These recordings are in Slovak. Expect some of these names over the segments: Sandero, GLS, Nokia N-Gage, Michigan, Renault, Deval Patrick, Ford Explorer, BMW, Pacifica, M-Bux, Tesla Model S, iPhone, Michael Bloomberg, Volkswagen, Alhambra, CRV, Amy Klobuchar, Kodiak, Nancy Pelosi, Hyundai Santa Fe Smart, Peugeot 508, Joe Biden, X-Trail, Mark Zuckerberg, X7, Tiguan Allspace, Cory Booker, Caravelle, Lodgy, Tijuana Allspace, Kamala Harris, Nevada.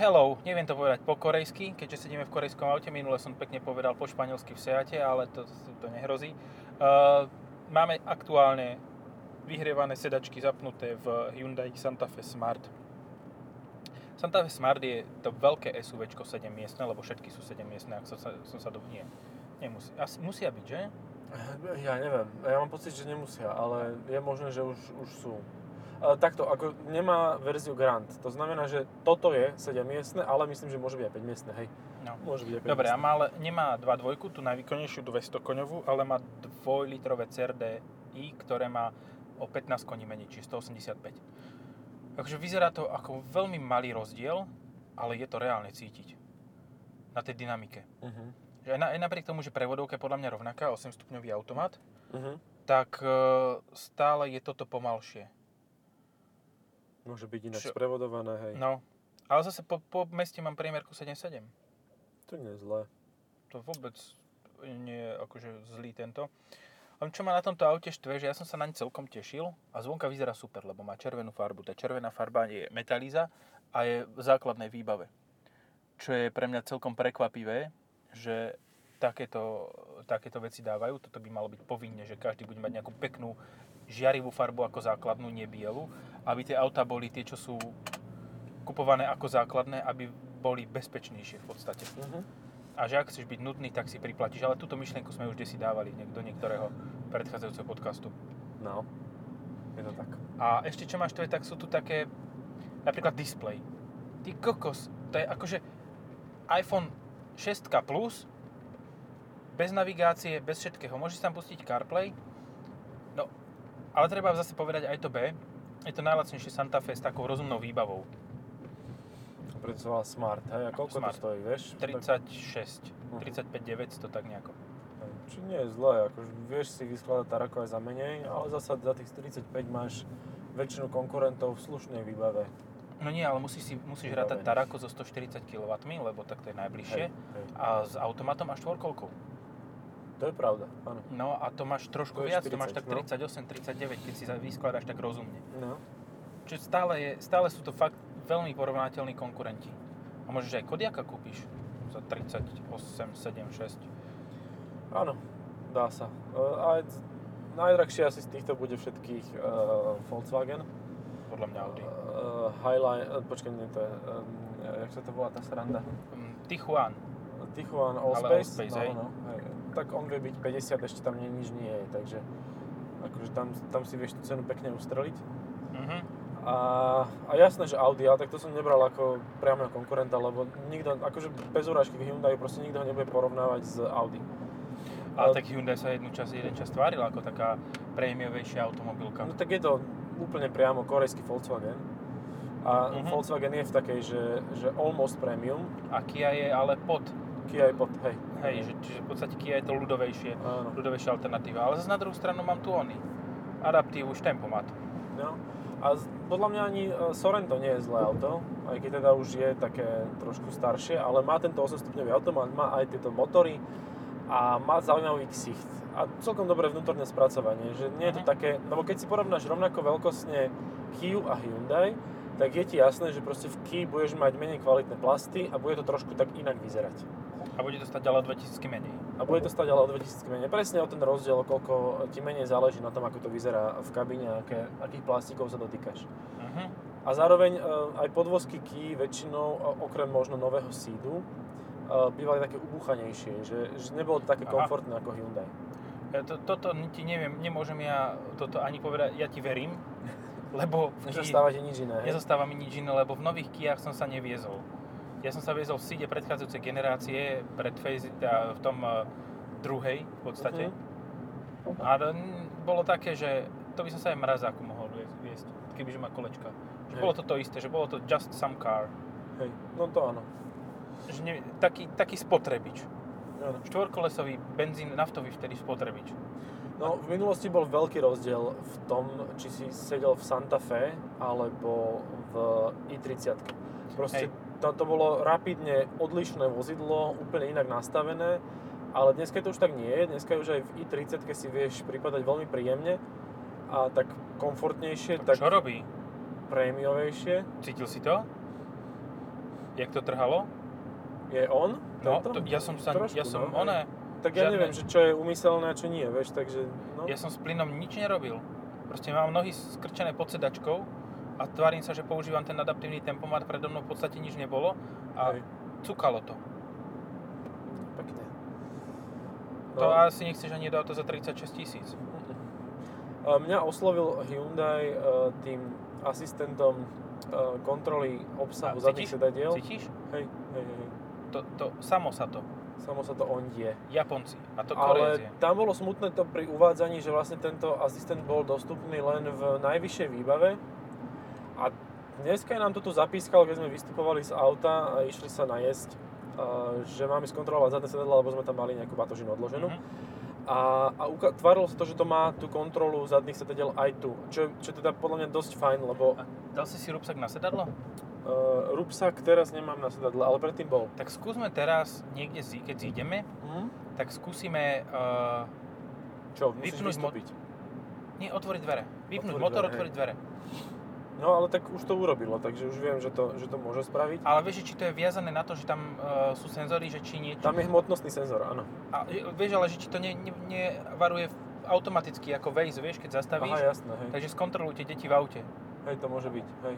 hello, neviem to povedať po korejsky, keďže sedíme v korejskom aute, minule som pekne povedal po španielsky v Seate, ale to nehrozí. Máme aktuálne vyhrievané sedačky zapnuté v Hyundai Santa Fe Smart. Santa Fe Smart je to veľké SUVčko 7 miestne, lebo všetky sú 7 miestne, ak som sa dohodne. Nemusí. Asi musia byť, že? Ja neviem, ja mám pocit, že nemusia, ale je možné, že už sú. Takto, ako nemá verziu Grand, to znamená, že toto je 7 miestne, ale myslím, že môže byť aj 5 miestne, hej. No. Môže byť aj 5. Dobre, miestne. Ale nemá 2.2, tú najvýkonnejšiu 200-koňovú, ale má 2-litrové CRDi, ktoré má o 15 koní menej, či 185. Takže vyzerá to ako veľmi malý rozdiel, ale je to reálne cítiť na tej dynamike. Uh-huh. Že aj napriek tomu, že prevodovka je podľa mňa rovnaká, 8-stupňový automat, uh-huh, tak stále je toto pomalšie. Môže byť inak sprevodované, hej. No, ale zase po meste mám priemerku 7,7. To nie je zlé. To vôbec nie je akože zlý tento. A čo ma na tomto aute štve, že ja som sa naň celkom tešil a zvonka vyzerá super, lebo má červenú farbu. Tá červená farba je metalíza a je v základnej výbave. Čo je pre mňa celkom prekvapivé, že takéto veci dávajú. Toto by malo byť povinne, že každý bude mať nejakú peknú žiarivú farbu ako základnú, nie bielu, aby tie auta boli tie, čo sú kupované ako základné, aby boli bezpečnejšie v podstate. Uh-huh. A že ak chceš byť nudný, tak si priplatíš. Ale túto myšlienku sme už desi dávali do niektorého predchádzajúceho podcastu. No, je to tak. A ešte čo máš tu, tak sú tu také, napríklad display. Ty kokos, to je akože iPhone 6 Plus, bez navigácie, bez všetkého. Môžeš tam pustiť CarPlay, no, ale treba zase povedať aj to B. Je to najlacnejšie Santa Fe s takou rozumnou výbavou. Predstavoval Smart, hej? A koľko Smart to stojí, vieš? 36, uh-huh. 35,900, tak nejako. Či nie je zlé, akože vieš si vyskladať Tarako aj za menej, ale zasa za tých 35 máš väčšinu konkurentov v slušnej výbave. No nie, ale musíš rátať Tarako so 140 kW, lebo tak to je najbližšie, hej. A s automatom až 4-kolkou. To je pravda, áno. No a to máš trošku viac, 40, to máš tak 38, no? 39, keď si vyskladáš tak rozumne. No. Čiže stále sú to fakt veľmi porovnateľní konkurenti. A môžeš aj Kodiaka kúpiš za 38,76. Áno, dá sa. Aj najdrahšie asi z týchto bude všetkých Volkswagen. Podľa mňa Audi. Highline, počkaj, nie to je, jak sa to volá tá sranda? Tijuana Allspace, no, tak on vie byť 50, ešte tam nič nie je, takže akože tam si vieš tú cenu pekne ustreliť. Uh-huh. A jasné, že Audi, ale tak to som nebral ako priamého konkurenta, lebo nikto, akože bez urážky k Hyundai, proste nikto ho nebude porovnávať s Audi. Ale tak Hyundai sa jeden čas tvárila ako taká prémiovejšia automobilka. No tak je to úplne priamo korejský Volkswagen. A uh-huh, Volkswagen je v takej, že almost premium. A Kia je ale pod. Kia je pod, hej. Hej, čiže v podstate Kia je to ľudovejšia alternatíva. Ale zase na druhú stranu mám tu ony. Adaptív už tempomat. No. A podľa mňa ani Sorento nie je zlé auto, aj keď teda už je také trošku staršie, ale má tento 8-stupňový automat, má aj tieto motory a má zaujímavý ksicht. A celkom dobré vnútorné spracovanie, že nie je to také, lebo keď si porovnáš rovnako veľkostne Kia a Hyundai, tak je ti jasné, že proste v Kia budeš mať menej kvalitné plasty a bude to trošku tak inak vyzerať. A bude to stať ale o 2000 menej. Presne o ten rozdiel, koľko ti menej záleží na tom, ako to vyzerá v kabíne, akých plastikov sa dotýkaš. Uh-huh. A zároveň aj podvozky Kia väčšinou, okrem možno nového Seatu, bývali také ubúchanejšie, že nebolo to také komfortné ako Hyundai. Toto ti neviem, nemôžem ja toto ani povedať, ja ti verím. Lebo nezostáva mi nič iné, lebo v nových Kiách som sa neviezol. Ja som sa viezol v Seate predchádzajúcej generácie, v tom druhej v podstate. Uh-huh. A bolo také, že to by som sa aj mrazáku mohol viesť, kebyže má kolečka. Že bolo to isté, že bolo to just some car. Hej, no to áno. Že taký spotrebič. Áno. Štvorkolesový benzín, naftový vtedy spotrebič. No, v minulosti bol veľký rozdiel v tom, či si sedel v Santa Fe, alebo v i30. Proste to bolo rapidne odlišné vozidlo, úplne inak nastavené, ale dneska to už tak nie je. Dneska už aj v i30 si vieš pripadať veľmi príjemne a tak komfortnejšie. Tak čo robí? Prémiovejšie. Cítil si to? Jak to trhalo? Je on? No, to, ja som oné. Tak ja neviem, že čo je umyselné a čo nie, vieš, takže... No. Ja som s plynom nič nerobil. Proste mám nohy skrčené pod sedačkou a tvarím sa, že používam ten adaptívny tempomat, predo mnou v podstate nič nebolo a cukalo to. Pekne. No. To asi nechceš ani do auto za 36 000. Mňa oslovil Hyundai tým asistentom kontroly obsahu zadných sedadiel. Cítiš? Hej. Samo sa to ondie. Japonci. A to Koreje. Ale tam bolo smutné to pri uvádzaní, že vlastne tento asistent bol dostupný len v najvyššej výbave. A dneska nám to tu zapískal, keď sme vystupovali z auta a išli sa najesť, že máme skontrolovať zadné sedadla, lebo sme tam mali nejakú batožinu odloženú. Mm-hmm. A tvárilo sa to, že to má tú kontrolu zadných sedadiel aj tu. Čo teda podľa mňa dosť fajn, lebo... A dal si rúbsak na sedadlo? Rúbsak teraz nemám na sedadle, ale predtým bol. Tak skúsme teraz niekde, keď zídeme, tak skúsime... Čo? Musíš vystúpiť? Nie, otvoriť dvere. Vypnúť motor, otvoriť dvere. No, ale tak už to urobilo, takže už viem, že to môže spraviť. Ale vieš, či to je viazané na to, že tam sú senzory, že či niečo... Tam je hmotnostný senzor, áno. A vieš, ale že či to nevaruje automaticky ako Waze, vieš, keď zastavíš. Aha, jasné, hej. Takže skontrolujte deti v aute. Hej, to môže byť, hej.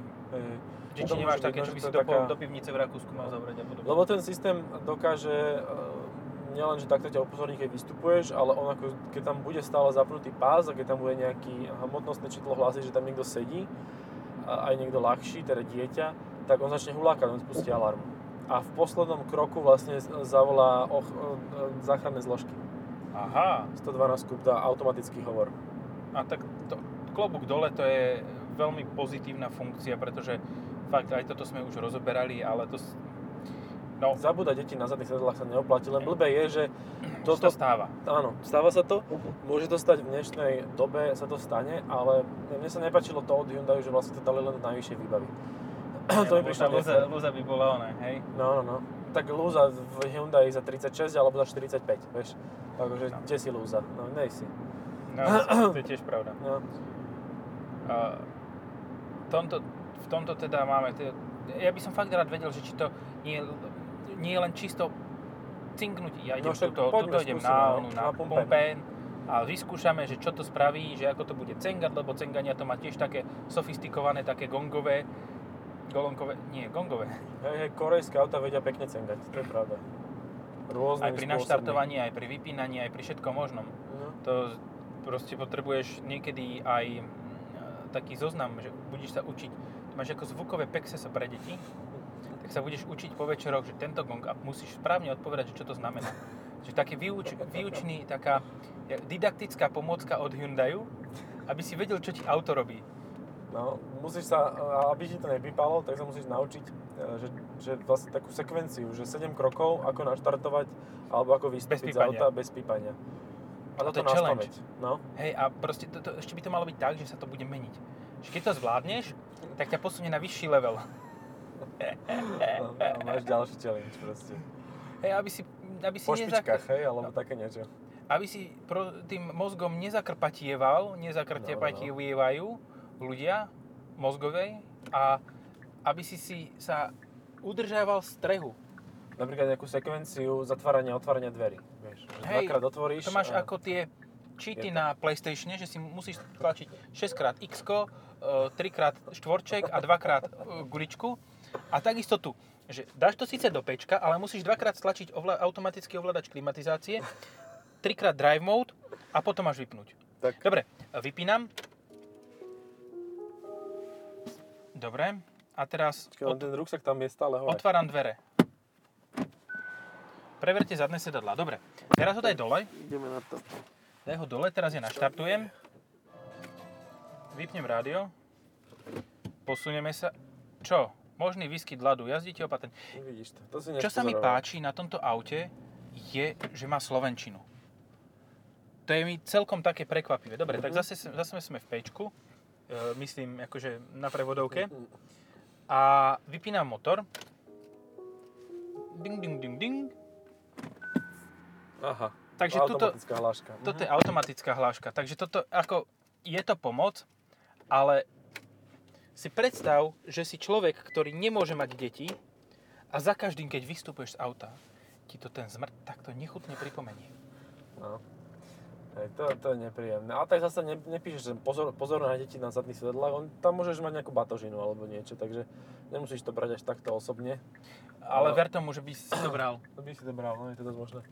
Čiže či nemáš také, čo by si do pivnice v Rakúsku mal zavrieť a podobne. Lebo ten systém dokáže, nielen, že takto ťa upozorní, keď vystupuješ, ale on ako, keď tam bude stále zapnutý pás a keď tam bude nejaký hmotnostné čidlo hlásiť, že tam niekto sedí, a aj niekto ľahší, teda dieťa, tak on začne hulákať, on spustí alarm. A v poslednom kroku vlastne zavolá záchranné zložky. Aha. 112 kúp dá automatický hovor. A tak to, klobúk dole, to je veľmi pozitívna funkcia, pretože fakt aj toto sme už rozoberali, ale to... No. Zabúdať deti na zadných sedadlách sa neoplatí, len blbé je, že... Toto stáva. Áno, stáva sa to. Môže to stať v dnešnej dobe, sa to stane, ale mne sa nepáčilo to od Hyundai, že vlastne to dali len do najvyššej výbavy. To mi prišlo... Lúza by bola ona, hej? No. Tak lúza v Hyundai za 36 alebo za 45, vieš? Takže no. Kde si lúza? No, nejsi. No, to je tiež pravda. No. V tomto teda máme... Ja by som fakt rád vedel, že či to nie je len čisto cinknutí. Ja idem tuto idem na pumpen a vyskúšame, že čo to spraví, že ako to bude cengať, lebo cengania to má tiež také sofistikované, také gongové. Hej, korejské auta vedia pekne cengať, to je pravda. Rôznym aj pri naštartovaní, aj pri vypínaní, aj pri všetkom možnom. No. To proste potrebuješ niekedy aj taký zoznam, že budeš sa učiť, máš ako zvukové pexe sa pre deti, tak sa budeš učiť po večeroch, že tento gong a musíš správne odpovedať, že čo to znamená. Že taký výučný, taká didaktická pomôcka od Hyundaiu, aby si vedel, čo ti auto robí. No, musíš sa, aby ti to nepípalo, tak sa musíš naučiť, že vlastne takú sekvenciu, že 7 krokov, ako naštartovať, alebo ako vystúpiť z auta bez pípania. A to je challenge. No. Hej, a proste to, ešte by to malo byť tak, že sa to bude meniť. Že keď to zvládneš, tak ťa posunie na vyšší level. A máš ďalší challenge proste. Hej, aby si po špičkách, hej, alebo také niečo. Aby si tým mozgom nezakrpatievajú ľudia mozgovej a aby si sa udržiaval strehu. Napríklad nejakú sekvenciu zatvárania a otvárania dverí. Vieš, hej, dvakrát otvoríš. To máš ako tie cheaty na PlayStatione, že si musíš tlačiť 6x X-ko, 3x štvorček a 2x guličku. A takisto tu, že dáš to síce do pečka, ale musíš dvakrát stlačiť automatický ovládač klimatizácie, 3x drive mode a potom máš vypnúť. Tak. Dobre, vypínam. Dobre, a teraz... ten ruksak tam je stále hore. Otváram dvere. Preverte zadné sedadlá. Dobre, teraz ho daj dole. Ideme na to. Daj ho dole, teraz ja naštartujem. Vypnem rádio. Posunieme sa. Čo? Možný výskyt ľadu, jazdite opatrne. Vidíš to. Čo sa mi páči na tomto aute je, že má slovenčinu. To je mi celkom také prekvapivé. Dobre, tak zase sme v pečku. Myslím, akože na prevodovke. A vypínam motor. Ding, ding, ding, ding. Aha. Takže automatická hláška. Toto je automatická hláška. Takže toto, ako, je to pomoc, ale... Si predstav, že si človek, ktorý nemôže mať deti A za každým, keď vystupuješ z auta, ti to ten zmrt takto nechutne pripomenie. No. Hej, to je nepríjemné. Ale tak zase nepíšeš, že pozor na deti na zadných sedadlách, tam môžeš mať nejakú batožinu alebo niečo, takže nemusíš to brať až takto osobne. Ale ver tomu, že by si to bral. To by si to bral, no je to dosť možné.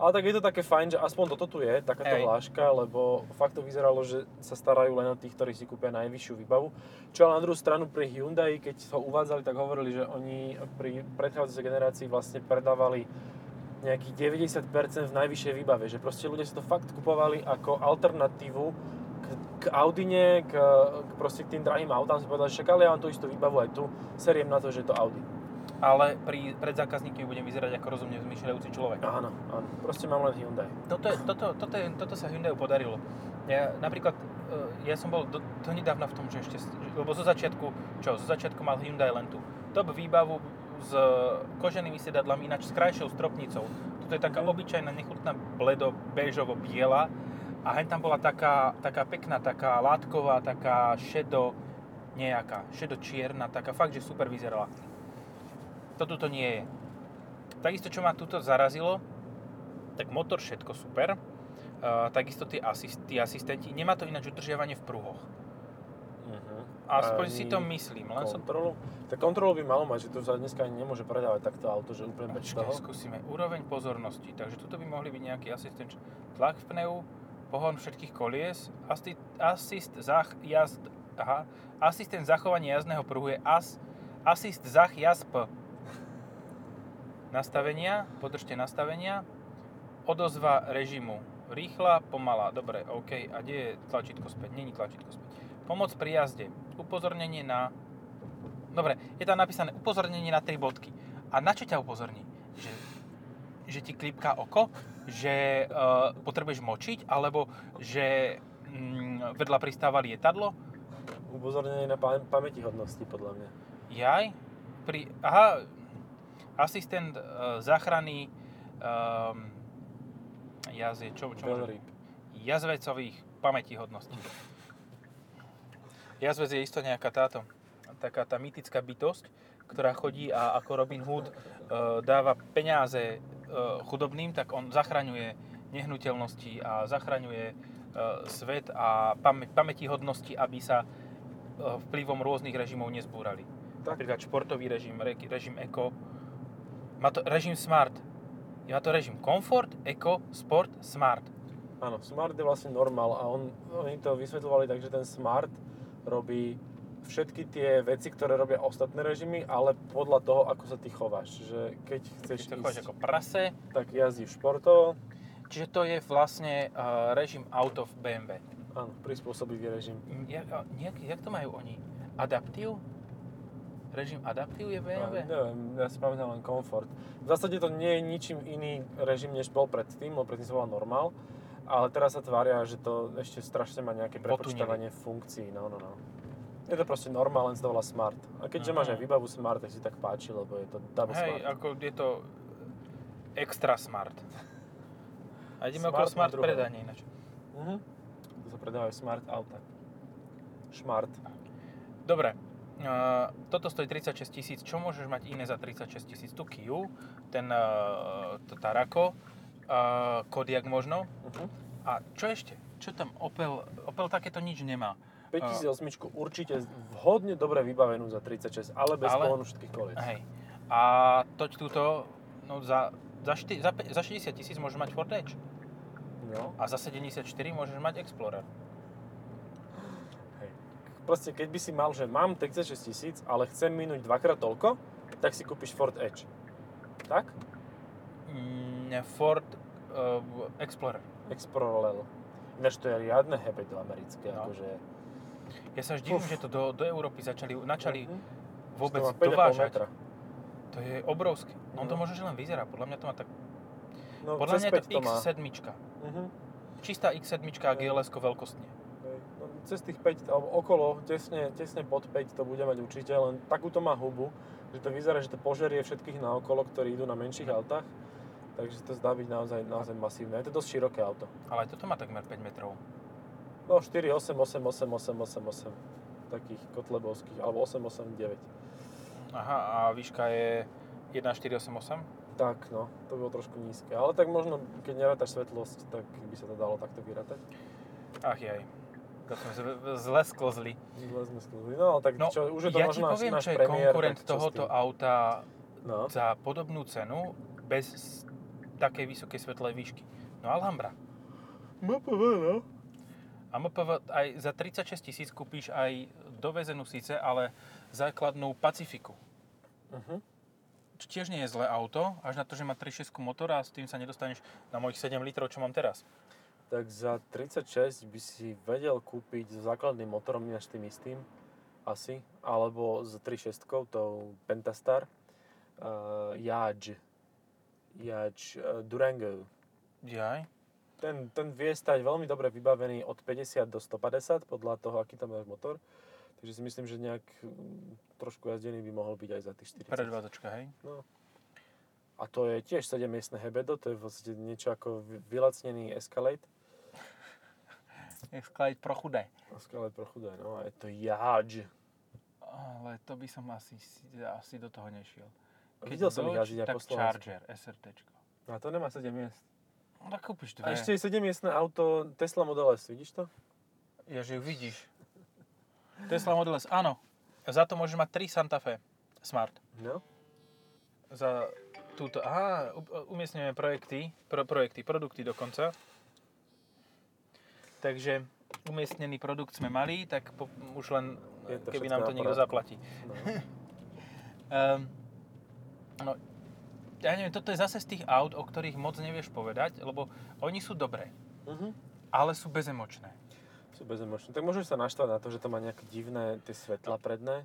Ale tak je to také fajn, že aspoň toto tu je, takáto hláška, lebo fakt to vyzeralo, že sa starajú len o tých, ktorí si kúpia najvyššiu výbavu. Čo ale na druhú stranu pri Hyundai, keď ho uvádzali, tak hovorili, že oni pri predchádzajúcej generácii vlastne predávali nejakých 90% v najvyššej výbave, že proste ľudia si to fakt kupovali ako alternatívu k Audine, k tým drahým autám, si povedal, že čakali, ja mám tú istú výbavu aj tu, seriem na to, že je to Audi. Ale pred zákazníkmi budem vyzerať ako rozumne zmýšľajúci človek. Áno, áno, proste mám len Hyundai. Toto sa Hyundaiu podarilo. Ja napríklad, ja som bol do nedávna v tom, že ešte, lebo zo začiatku mal Hyundai len tú top výbavu, s koženými sedadlami, ináč s krajšou stropnicou. Toto je taká obyčajná, nechutná bledo-béžovo-biela a hen tam bola taká pekná, taká látková, taká šedo-čierna, taká fakt, že super vyzerala. Toto to nie je. Takisto, čo ma tuto zarazilo, tak motor všetko super, takisto tí asistenti, nemá to ináč udržiavanie v pruhoch. Aspoň si to myslím, len kontrolu. Tak kontrolu by malo mať, že to sa dneska ani nemôže predávať takto auto, že úplne bez toho. Skúsime úroveň pozornosti. Takže tuto by mohli byť nejaký asistent tlak v pneu, pohon všetkých kolies, asistent zachovania jazdného pruhu je asist zach jasp. Nastavenia, podržte nastavenia, odozva režimu. Rýchla, pomalá, dobre, OK. A kde je tlačítko späť? Není tlačítko späť. Pomoc pri jazde. Upozornenie na... Dobre, je tam napísané upozornenie na 3 bodky. A na čo ťa upozorní? Že ti klipká oko? Že potrebuješ močiť? Alebo že vedľa pristáva lietadlo? Upozornenie na pamätihodnosti, podľa mňa. Jaj? Asistent záchrany jazvecových pamätihodností. Jazvec je isto nejaká taká tá mytická bytosť, ktorá chodí a ako Robin Hood dáva peniaze chudobným, tak on zachraňuje nehnuteľnosti a zachraňuje svet a pamätihodnosti, aby sa vplyvom rôznych režimov nezbúrali. Tak. Napríklad športový režim, režim eko, má to režim smart, má to režim komfort, eko, sport, smart. Áno, smart je vlastne normál a oni to vysvetľovali tak, že ten smart robí všetky tie veci, ktoré robia ostatné režimy, ale podľa toho, ako sa ty chováš. Že keď chceš ísť ako prase, tak jazdíš športovo. Čiže to je vlastne režim auto v BMW. Áno, prispôsobivý režim. Jak to majú oni? Adaptív? Režim adaptív je BMW? Neviem, ja si pamätám len komfort. V zásade to nie je ničím iný režim, než bol predtým, lebo predtým sa volal normál. Ale teraz sa tvária, že to ešte strašne má nejaké prepočítavanie funkcií. No. Je to proste normál, len sa to volá smart. A keďže máš aj výbavu smart, tak si tak páči, lebo je to double smart. Hej, ako je to extra smart. A ideme okolo smart predanie inač. Mhm. To sa predávajú smart auta. Smart. Dobre. Toto stojí 36 000. Čo môžeš mať iné za 36 000? Tu Kiu, ten Tarako, Kodiak možno. Uh-huh. A čo ešte? Čo tam Opel? Opel takéto nič nemá. 5008 určite vhodne dobre vybavenú za 36, ale bez pohonu všetkých koliec. Hej. A toť túto, no za 60 000 môžeš mať Ford Edge. No. A za 74 môžeš mať Explorer. Hej. Proste keď by si mal, že mám 36 000, ale chcem minúť dvakrát toľko, tak si kúpiš Ford Edge. Tak? Ford Explorer. Explorer. Ináč to je riadne hebedlo americké, no. Akože... Ja sa až divím, že to do Európy načali vôbec dovážať. To je obrovské. On to možno, že len vyzerá. Podľa mňa to má tak... No, podľa mňa je to X7. Čistá X7 a GLS-ko veľkostne. No, cez tých 5, okolo, tesne pod 5 to bude mať určite, len takúto má hubu, že to vyzerá, že to požerie všetkých naokolo, ktorí idú na menších autách. Takže to zdá byť naozaj masívne. Je to dosť široké auto. Ale aj toto má takmer 5 metrov. No 4,8 takých kotlebovských, alebo 8,8,9. Aha, a výška je 1,488? Tak, no, to bolo trošku nízke. Ale tak možno, keď nerátaš svetlosť, tak by sa to dalo takto vyrátať. Ach jaj, to sme zle sklzli. No, tak no, čo, už je to ja možno náš premiér. Ja ti poviem, čo je konkurent tohoto auta no. Za podobnú cenu, bez takej vysokej svetlej výšky. No Alhambra. MPV, no. A MPV aj za 36 000 kúpiš aj dovezenú síce, ale základnú Pacifiku. Uh-huh. Tiež nie je zlé auto, až na to, že má 3.6 motor a s tým sa nedostaneš na mojich 7 litrov, čo mám teraz. Tak za 36 by si vedel kúpiť so základným motorom, než tým istým, asi, alebo s 3.6, tou Pentastar, Jadž Durango. Jaj. Ten vie stať veľmi dobre vybavený od 50 do 150 podľa toho, aký tam je motor. Takže si myslím, že nejak trošku jazdený by mohol byť aj za tých 40. Predvádzačka, hej? No. A to je tiež 7-miestne hebedo, to je vlastne niečo ako vylacnený Escalade. Escalade pro chudé. Escalade pro chudé, no a je to Jadž. Ale to by som asi do toho nešiel. Keď videl som ich jazdiť aj po Slovensku. Tak Charger, SRTčko. A to nemá 7 miest. No tak kúpiš dve. A ešte je 7-miestne auto Tesla Model S, vidíš to? Ja, že ju vidíš. Tesla Model S, áno. Za to môžeš mať 3 Santa Fe Smart. No. Za túto, aha, umiestňujeme produkty dokonca. Takže umiestnený produkt sme mali, tak už len, keby nám to niekto zaplatí. No. No, ja neviem, toto je zase z tých aut, o ktorých moc nevieš povedať, lebo oni sú dobré, ale sú bezemočné. Tak môžeš sa naštvať na to, že to má nejaké divné tie svetlá predné.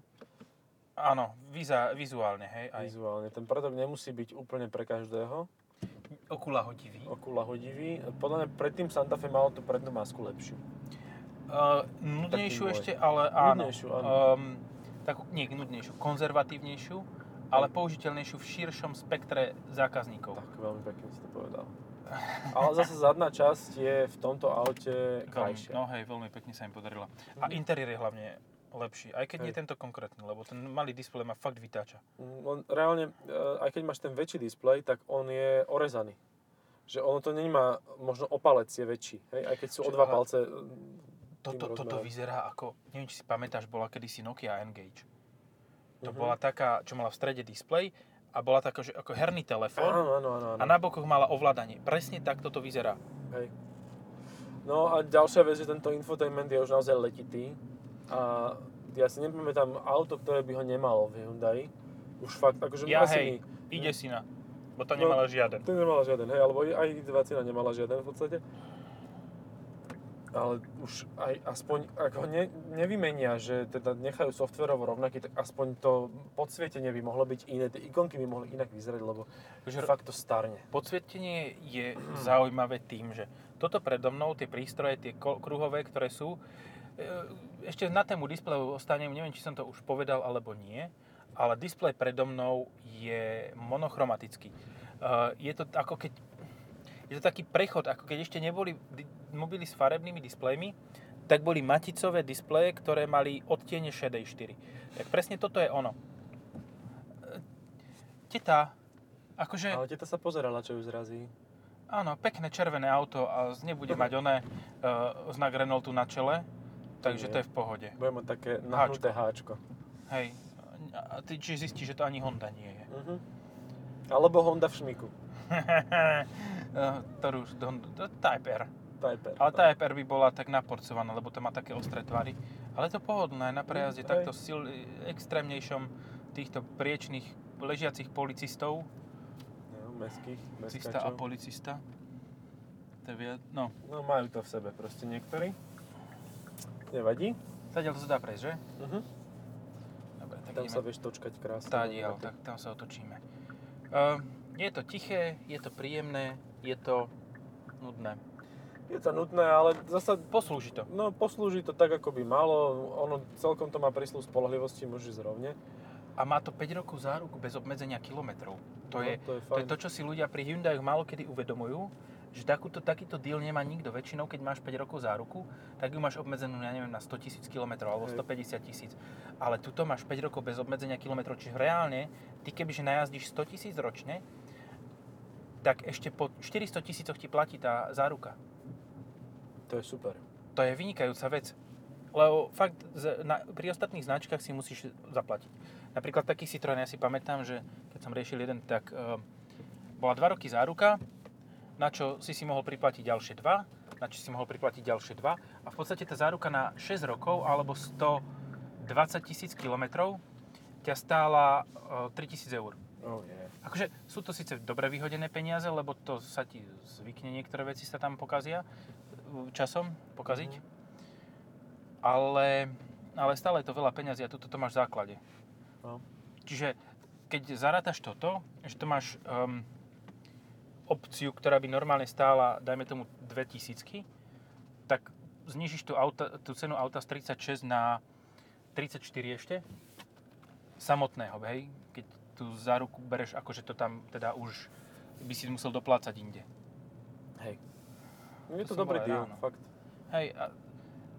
Áno, vizuálne, hej? Aj. Vizuálne. Ten produkt nemusí byť úplne pre každého. Okulahodivý. Podľa mňa predtým Santa Fe malo tú prednú masku lepšiu. Nudnejšiu ešte, ale áno. Nudnejšiu, konzervatívnejšiu, ale použiteľnejšiu v širšom spektre zákazníkov. Tak, veľmi pekne si to povedal. Ale zase zadná časť je v tomto aute krajšia. No hej, veľmi pekne sa im podarila. A interiér je hlavne lepší, aj keď nie tento konkrétny, lebo ten malý displej ma fakt vytáča. On reálne, aj keď máš ten väčší displej, tak on je orezaný. Že ono to nemá, možno o palec je väčší, hej? Aj keď sú o dva palce tým rozmerom. Toto vyzerá ako, neviem, či si pamätáš, bola kedysi Nokia N-Gage. To bola taká, čo mala v strede displej, a bola taká, že ako herný telefón a na bokoch mala ovládanie. Presne tak toto vyzerá. Hej. No a ďalšia vec, že tento infotainment je už naozaj letitý. A ja si nepamätám auto, ktoré by ho nemalo v Hyundai. Už fakt, akože... Ja hej, ide syna, bo to nemala žiaden. To nemala žiaden, hej, alebo aj i20 nemala žiaden v podstate. Ale už aj aspoň, ak ho nevymenia, že teda nechajú softverov rovnaký, tak aspoň to podsvietenie by mohlo byť iné, tie ikonky by mohli inak vyzerať, lebo fakt to starne. Podsvietenie je zaujímavé tým, že toto predo mnou, tie prístroje, tie kruhové, ktoré sú, ešte na tému displeju ostanem, neviem, či som to už povedal alebo nie, ale displej predo mnou je monochromatický. Je to ako keď... Je to taký prechod, ako keď ešte neboli mobily s farebnými displejmi, tak boli maticové displeje, ktoré mali odtiene šedej 4. Tak presne toto je ono. Teta, akože... Ale teta sa pozerala, čo ju zrazí. Áno, pekné červené auto a nebude mať oné znak Renaultu na čele, takže to je v pohode. Bude mať také nahnuté háčko. Hej, a ty zistíš, že to ani Honda nie je. Uh-huh. Alebo Honda v šmiku. Type R. Ale Type R by bola tak naporcovaná, lebo to má také ostré tvary. Ale to pohodlné na prejazde takto extrémnejšom týchto priečných ležiacich policistov. No, mestských a policista. No, majú to v sebe proste niektorí. Nevadí. Zadiaľ to sa dá prejsť, že? Uh-huh. Dobre, tak tam ideme. Sa vieš točkať krásne. Tak tam sa otočíme. Je to tiché, je to príjemné, je to nudné. Je to nudné, ale zasa... Poslúži to. No, poslúži to tak, ako by malo. Ono celkom to má prísľub spolahlivosti, môže zrovne. A má to 5 rokov záruku bez obmedzenia kilometrov. To je to, čo si ľudia pri Hyundaiu málokedy uvedomujú, že takýto deal nemá nikto. Väčšinou, keď máš 5 rokov záruku, tak ju máš obmedzenú, ja neviem, na 100 000 kilometrov alebo 150 000. Ale tuto máš 5 rokov bez obmedzenia kilometrov, čiže reálne, ty kebyže najazdíš 100 000 ročne, tak ešte po 400 000 ti platí tá záruka. To je super. To je vynikajúca vec. Lebo fakt, pri ostatných značkách si musíš zaplatiť. Napríklad taký Citroen, ja si pamätám, že keď som riešil jeden, tak bola 2 roky záruka, na čo si mohol priplatiť ďalšie 2, na čo si mohol priplatiť ďalšie 2 a v podstate tá záruka na 6 rokov alebo 120 000 kilometrov ťa stála 3 000 eur. Oh, yeah. Akože sú to síce dobre vyhodené peniaze, lebo to sa ti zvykne, niektoré veci sa tam pokazia časom, ale stále je to veľa peňazí a toto to máš v základe. No. Čiže keď zarátaš toto, že to máš opciu, ktorá by normálne stála, dajme tomu 2000, tak znižíš tú cenu auta z 36 na 34 ešte samotného, hej? Keď tú záruku bereš, akože to tam teda už by si musel doplácať inde. Hej. Je to dobrý deal, fakt. Hej, a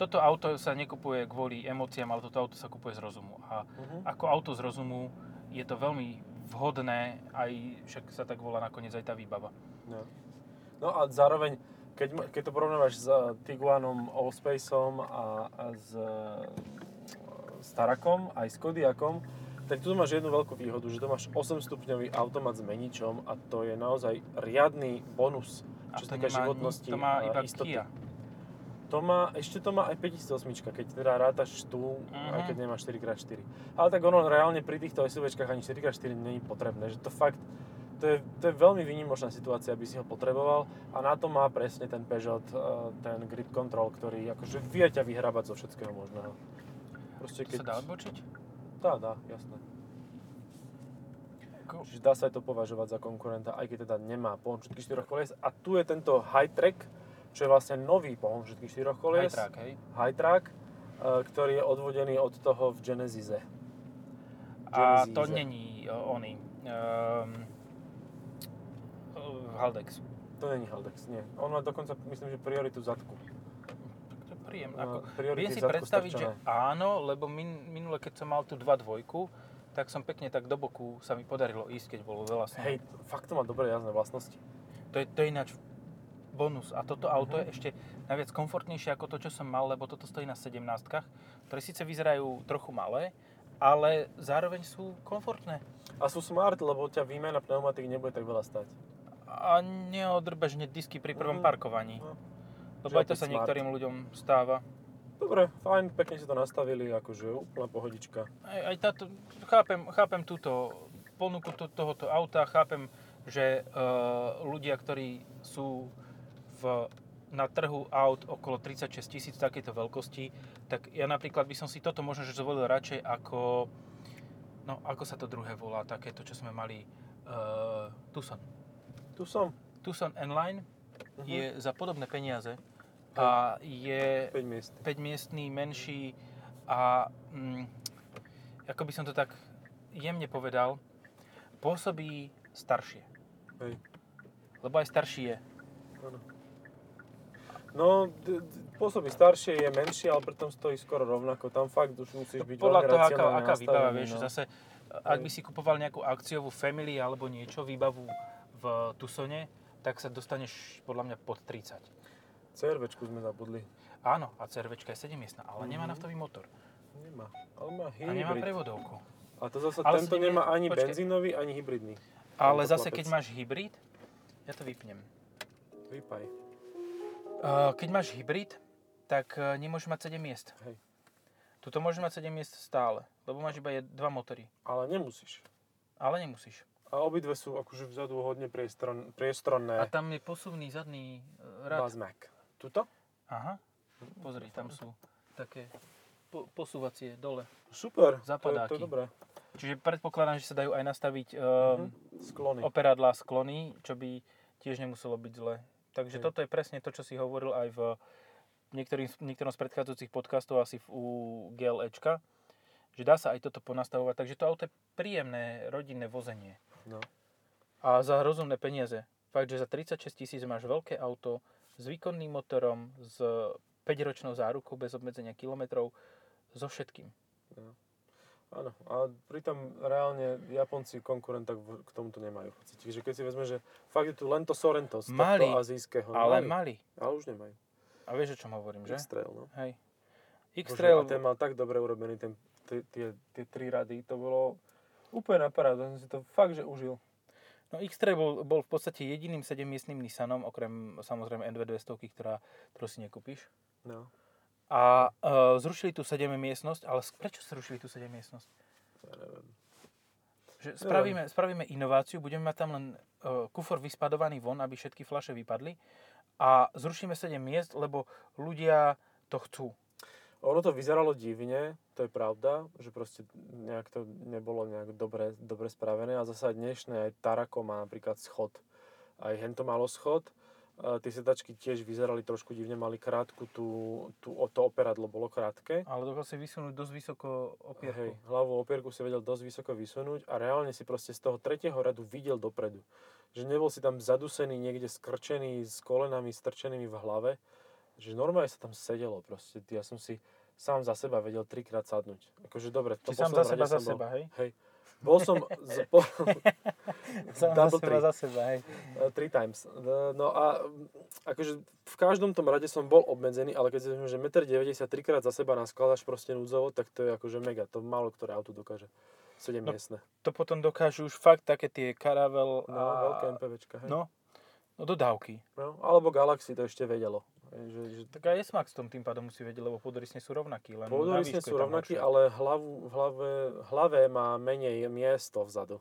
toto auto sa nekupuje kvôli emóciám, ale toto auto sa kupuje z rozumu. A ako auto z rozumu je to veľmi vhodné, aj však sa tak volá nakoniec aj tá výbava. No a zároveň, keď to porovnávaš s Tiguanom Allspaceom a s Tarakom, aj s Kodiakom, tak tu máš jednu veľkú výhodu, že to máš 8-stupňový automat s meničom a to je naozaj riadny bonus, čo sa týka životnosti a istoty. To má iba Kia. Ešte to má aj 508, keď teda rátaš tú, aj keď nemá 4x4. Ale tak ono reálne pri týchto SUVčkách ani 4x4 není potrebné, že to fakt, to je veľmi výnimočná situácia, aby si ho potreboval a na to má presne ten Peugeot, ten Grip Control, ktorý akože vie ťa vyhrábať zo všetkého možného. Proste, to sa dá odbočiť? Dá, jasné. Čiže dá sa aj to považovať za konkurenta, aj keď teda nemá pohon všetkých 4 kolies. A tu je tento High Track, čo je vlastne nový pohon všetkých 4 kolies. High Track, ktorý je odvodený od toho v Genesize. A to není oný. Haldex. To není Haldex, nie. On má dokonca, myslím, že prioritu zadku. To je príjemné. Viem si predstaviť, že áno, lebo minule, keď som mal tu 2.2, tak som pekne tak do boku sa mi podarilo ísť, keď bolo veľa snehu. Hej, fakt to má dobré jazdné vlastnosti. To je ináč bonus. A toto auto je ešte najviac komfortnejšie ako to, čo som mal, lebo toto stojí na 17-kách, ktoré síce vyzerajú trochu malé, ale zároveň sú komfortné. A sú smart, lebo ťa výmena pneumatik nebude tak veľa stať. A neodrbeš hneď disky pri prvom parkovaní. Lebo aj to sa niektorým ľuďom stáva. Dobre, fajn, pekne si to nastavili, akože úplná pohodička. Aj táto, chápem túto ponuku tohoto auta, chápem, že ľudia, ktorí sú na trhu aut okolo 36 000 takéto veľkosti, tak ja napríklad by som si toto možno že zvolil radšej ako, no ako sa to druhé volá, takéto, čo sme mali, Tucson. Tucson N-Line je za podobné peniaze, a je 5-miestný, menší a ako by som to tak jemne povedal, pôsobí staršie. Hej. Lebo aj starší je. Ano. No, pôsobí staršie, je menší, ale pritom stojí skoro rovnako. Tam fakt už musíš byť veľmi racionálne nastavený. Podľa toho, aká výbava, vieš, zase, ak by si kupoval nejakú akciovú Family alebo niečo, výbavu v Tucsone, tak sa dostaneš podľa mňa pod 30. CRVčku sme zabudli. Áno, a CRVčka je 7-miestna, ale nemá naftový motor. Nemá, ale má hybrid. A nemá prevodovku. A to zase, ale tento nemá ani benzínový, ani hybridný. Ale zase, keď máš hybrid, ja to vypnem. Vypaj. Keď máš hybrid, tak nemôžeš mať 7 miest. Hej. Tuto môžeš mať 7 miest stále, lebo máš iba 2 motory. Ale nemusíš. A obidve sú akože vzadu hodne priestranné. A tam je posuvný zadný rad. Bazmak. Tuto? Aha. Pozri, tam sú také posúvacie dole. Super, zapadáky. To je dobré. Čiže predpokladám, že sa dajú aj nastaviť operadlá sklony, čo by tiež nemuselo byť zle. Takže toto je presne to, čo si hovoril aj v niektorom z predchádzajúcich podcastov, asi u GLEčka, že dá sa aj toto ponastavovať. Takže to auto je príjemné rodinné vozenie. No. A za rozumné peniaze. Fakt, že za 36 000 máš veľké auto s výkonným motorom, s 5-ročnou zárukou bez obmedzenia kilometrov, so všetkým. Ja. Áno, a pritom reálne Japonci konkurenta k tomuto nemajú. Čiže keď si vezme, že fakt je tu len to Sorento z tohto azijského. Ale mali. Ale už nemajú. A vieš, o čom hovorím, že? X-Trail, no. Hej. X-Trail. Bože, a ten mal tak dobre urobený, tie tri rady, to bolo úplne na parádu, som si to fakt, že užil. No X-Trail bol v podstate jediným 7-miestnym Nissanom, okrem samozrejme N2 200, ktorú si nekúpiš. No. A zrušili tú 7-miestnosť, ale prečo zrušili tú 7-miestnosť? Ja neviem. Že spravíme inováciu, budeme mať tam len kufor vyspadovaný von, aby všetky fľaše vypadli a zrušíme 7 miest, lebo ľudia to chcú. Ono to vyzeralo divne, to je pravda, že proste nejak to nebolo nejak dobre spravené a zasa dnešné aj Tarako má napríklad schod, aj hento malo schod. Tie sedačky tiež vyzerali trošku divne, mali krátku, to operadlo bolo krátke. Ale dokal si vysunúť dosť vysoko opierku. Hej, hlavu opierku si vedel dosť vysoko vysunúť a reálne si proste z toho tretieho radu videl dopredu. Že nebol si tam zadusený, niekde skrčený, s kolenami strčenými v hlave. Že normálne sa tam sedelo proste. Ja som si sám za seba vedel trikrát sadnúť. Akože dobre, to poslednú rade som bol. Či sám za seba, hej? Hej. Bol som... za seba, hej. 3 times. No a akože v každom tom rade som bol obmedzený, ale keď si myslím, že 1,93 m krát za seba naskladaš proste núdzovo, tak to je akože mega. To málo ktoré auto dokáže. 7 miestne. To potom dokážu už fakt také tie Caravelle a... No, veľké MPVčka, hej. No dodávky. No, alebo Galaxy to ešte vedelo. Tak aj S-Max tým pádom musí vedieť, lebo podorysne sú rovnakí. Podorysne sú rovnakí, ale v hlave má menej miesto vzadu.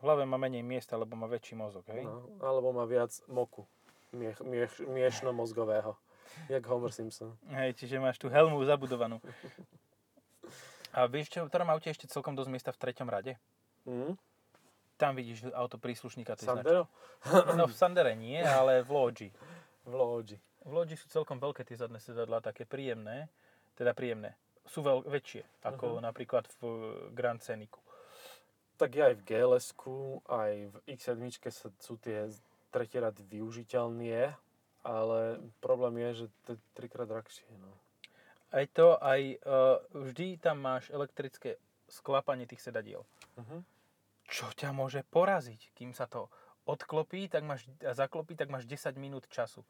V hlave má menej miesta, lebo má väčší mozog, hej? No, alebo má viac moku. Miešno mozgového. Jak Homer Simpson. Hej, čiže máš tú helmu zabudovanú. A vieš čo, v ktorom aute ešte celkom dosť miesta v 3. rade? Tam vidíš auto príslušníka tej značky. Sandero? No v Sandere nie, ale v Lodgy. V Lodgy sú celkom veľké tie zadné sedadlá, také príjemné, sú väčšie, ako napríklad v Grand Scenicu. Tak aj v GLS-ku, aj v X7-ke sú tie tretie rady využiteľné, ale problém je, že to je trikrát drahšie. No. Aj to, vždy tam máš elektrické sklápanie tých sedadiel. Uh-huh. Čo ťa môže poraziť? Kým sa to odklopí a zaklopí, tak máš 10 minút času.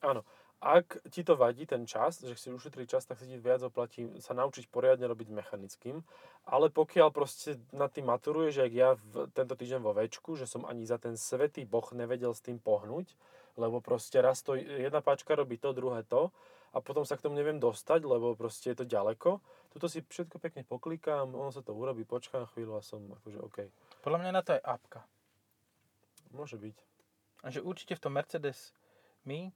Áno. Ak ti to vadí ten čas, že si ušetrí čas, tak si ti viac oplatí sa naučiť poriadne robiť mechanickým. Ale pokiaľ proste nad tým maturuješ, jak ja tento týždeň vo Večku, že som ani za ten svätý boh nevedel s tým pohnúť, lebo proste raz to jedna páčka robí to, druhé to a potom sa k tomu neviem dostať, lebo proste je to ďaleko. Tuto si všetko pekne poklikám, ono sa to urobí, počkám chvíľu a som akože OK. Podľa mňa na to je apka. Môže byť. A že určite v tom Mercedes my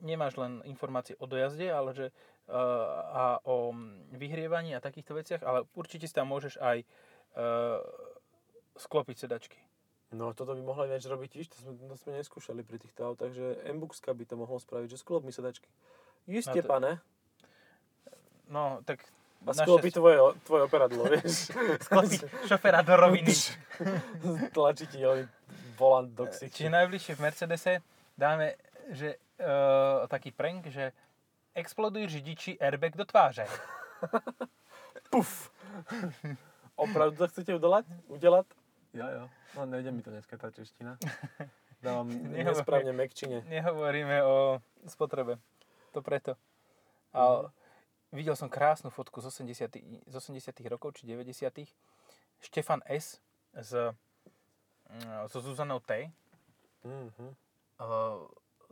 nemáš len informácie o dojazde, ale že a o vyhrievaní a takýchto veciach, ale určite si tam môžeš aj sklopiť sedačky. No toto by mohla ináč robiť, to sme neskúšali pri týchto autách, že M-Buxka by to mohlo spraviť, že sklopmi sedačky. Isté, pane. No, tak... A sklopí tvoje operadlo, vieš. Sklopí šoféra do roviny. Tlačí ti volant do ksichtu. Čiže najbližšie v Mercedese dáme, že taký prank, že exploduj řidiči airbag do tváře. Puf! Opravdu to chcete udelať? Jo. No nejde mi to dneska tá čeština. Dávam nesprávne mekčine. Nehovoríme o spotrebe. To preto. A videl som krásnu fotku z 80 rokov, či 90. Štefan S. so Zuzanou T.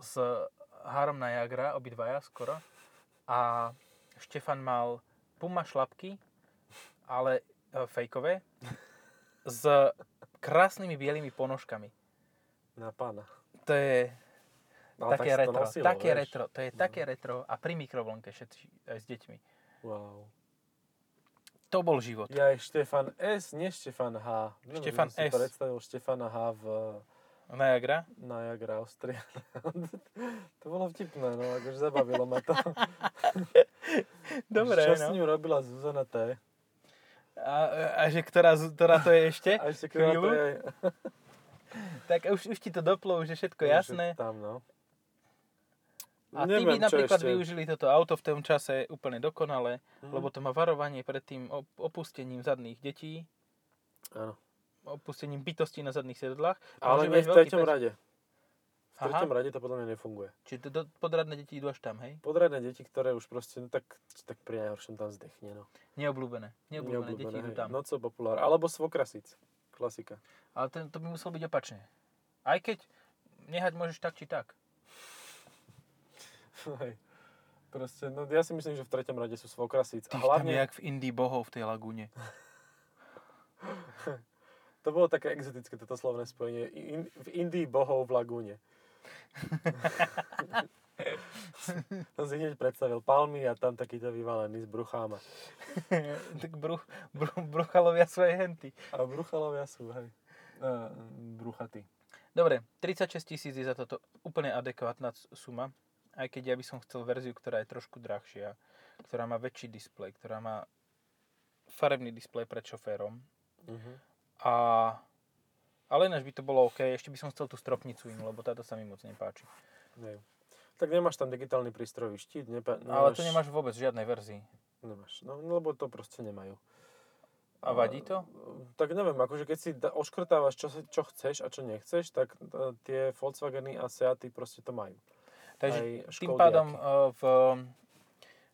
S Három na Jagra, obidvaja skoro. A Štefan mal Puma šlapky, ale fejkové, s krásnymi bielými ponožkami. Na pána. To je ale také retro. To je také retro a pri mikrovlnke všetci aj s deťmi. Wow. To bol život. Ja je Štefan S, nie Štefan H. Štefan S. Si predstavil Štefana H v... Niagara? Niagara, Austria. To bolo vtipné, no, akože zabavilo ma to. Dobre, čo no. Čo s ním robila Zuzana T? A že ktorá to je ešte? A ešte ktorá to je. Tak už ti to doplo, už je všetko jasné. Tam, no. A tí by napríklad využili toto auto v tom čase úplne dokonale, lebo to má varovanie pred tým opustením zadných detí. Áno. Opustením bytostí na zadných sedadlách. Ale nie v treťom rade. V treťom rade to podľa mňa nefunguje. Čiže podradné deti idú až tam, hej? Podradné deti, ktoré už proste, no tak pri najhoršom tam zdechne, no. Neobľúbené deti idú tam. No co populár. Alebo svokrasic. Klasika. Ale to by muselo byť opačne. Aj keď nehať môžeš tak, či tak. Hej. Proste, no ja si myslím, že v treťom rade sú svokrasic. Ty hlavne... tam jak v Indii bohov v tej lagúne. To bolo také exotické, toto slovné spojenie. V Indii bohov v lagúne. Tam si hneď predstavil palmy a tam takýto vyvalený s bruchama. Tak bruchalovia sú aj henty. A bruchalovia sú, hej. Bruchaty. Dobre, 36 000 je za toto úplne adekvátna suma. Aj keď ja by som chcel verziu, ktorá je trošku drahšia, ktorá má väčší displej, ktorá má farebný displej pred šoférom. Ale ináč by to bolo OK, ešte by som chcel tú stropnicu inú, lebo táto sa mi moc nepáči. Nej. Tak nemáš tam digitálny prístrojový štít? Ale to nemáš vôbec v žiadnej verzii. Nemáš, no lebo to proste nemajú. A vadí to? Tak neviem, akože keď si oškrtávaš, čo chceš a čo nechceš, tak tie Volkswageny a Seaty proste to majú. Takže tým pádom v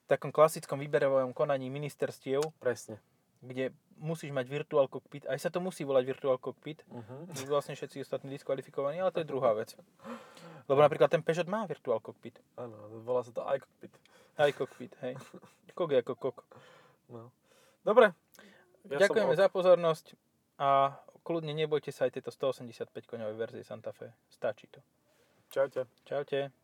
takom klasickom výberovom konaní ministerstiev, presne, kde musíš mať Virtual Cockpit, aj sa to musí volať Virtual Cockpit, vlastne všetci ostatní diskvalifikovaní, ale to je druhá vec. Lebo napríklad ten Peugeot má Virtual Cockpit. Áno, volá sa to i-Cockpit. I-Cockpit, hej. Kok je ako kok. No. Dobre. Ďakujeme za pozornosť a kľudne nebojte sa aj tejto 185 koňovej verzie Santa Fe. Stačí to. Čaute.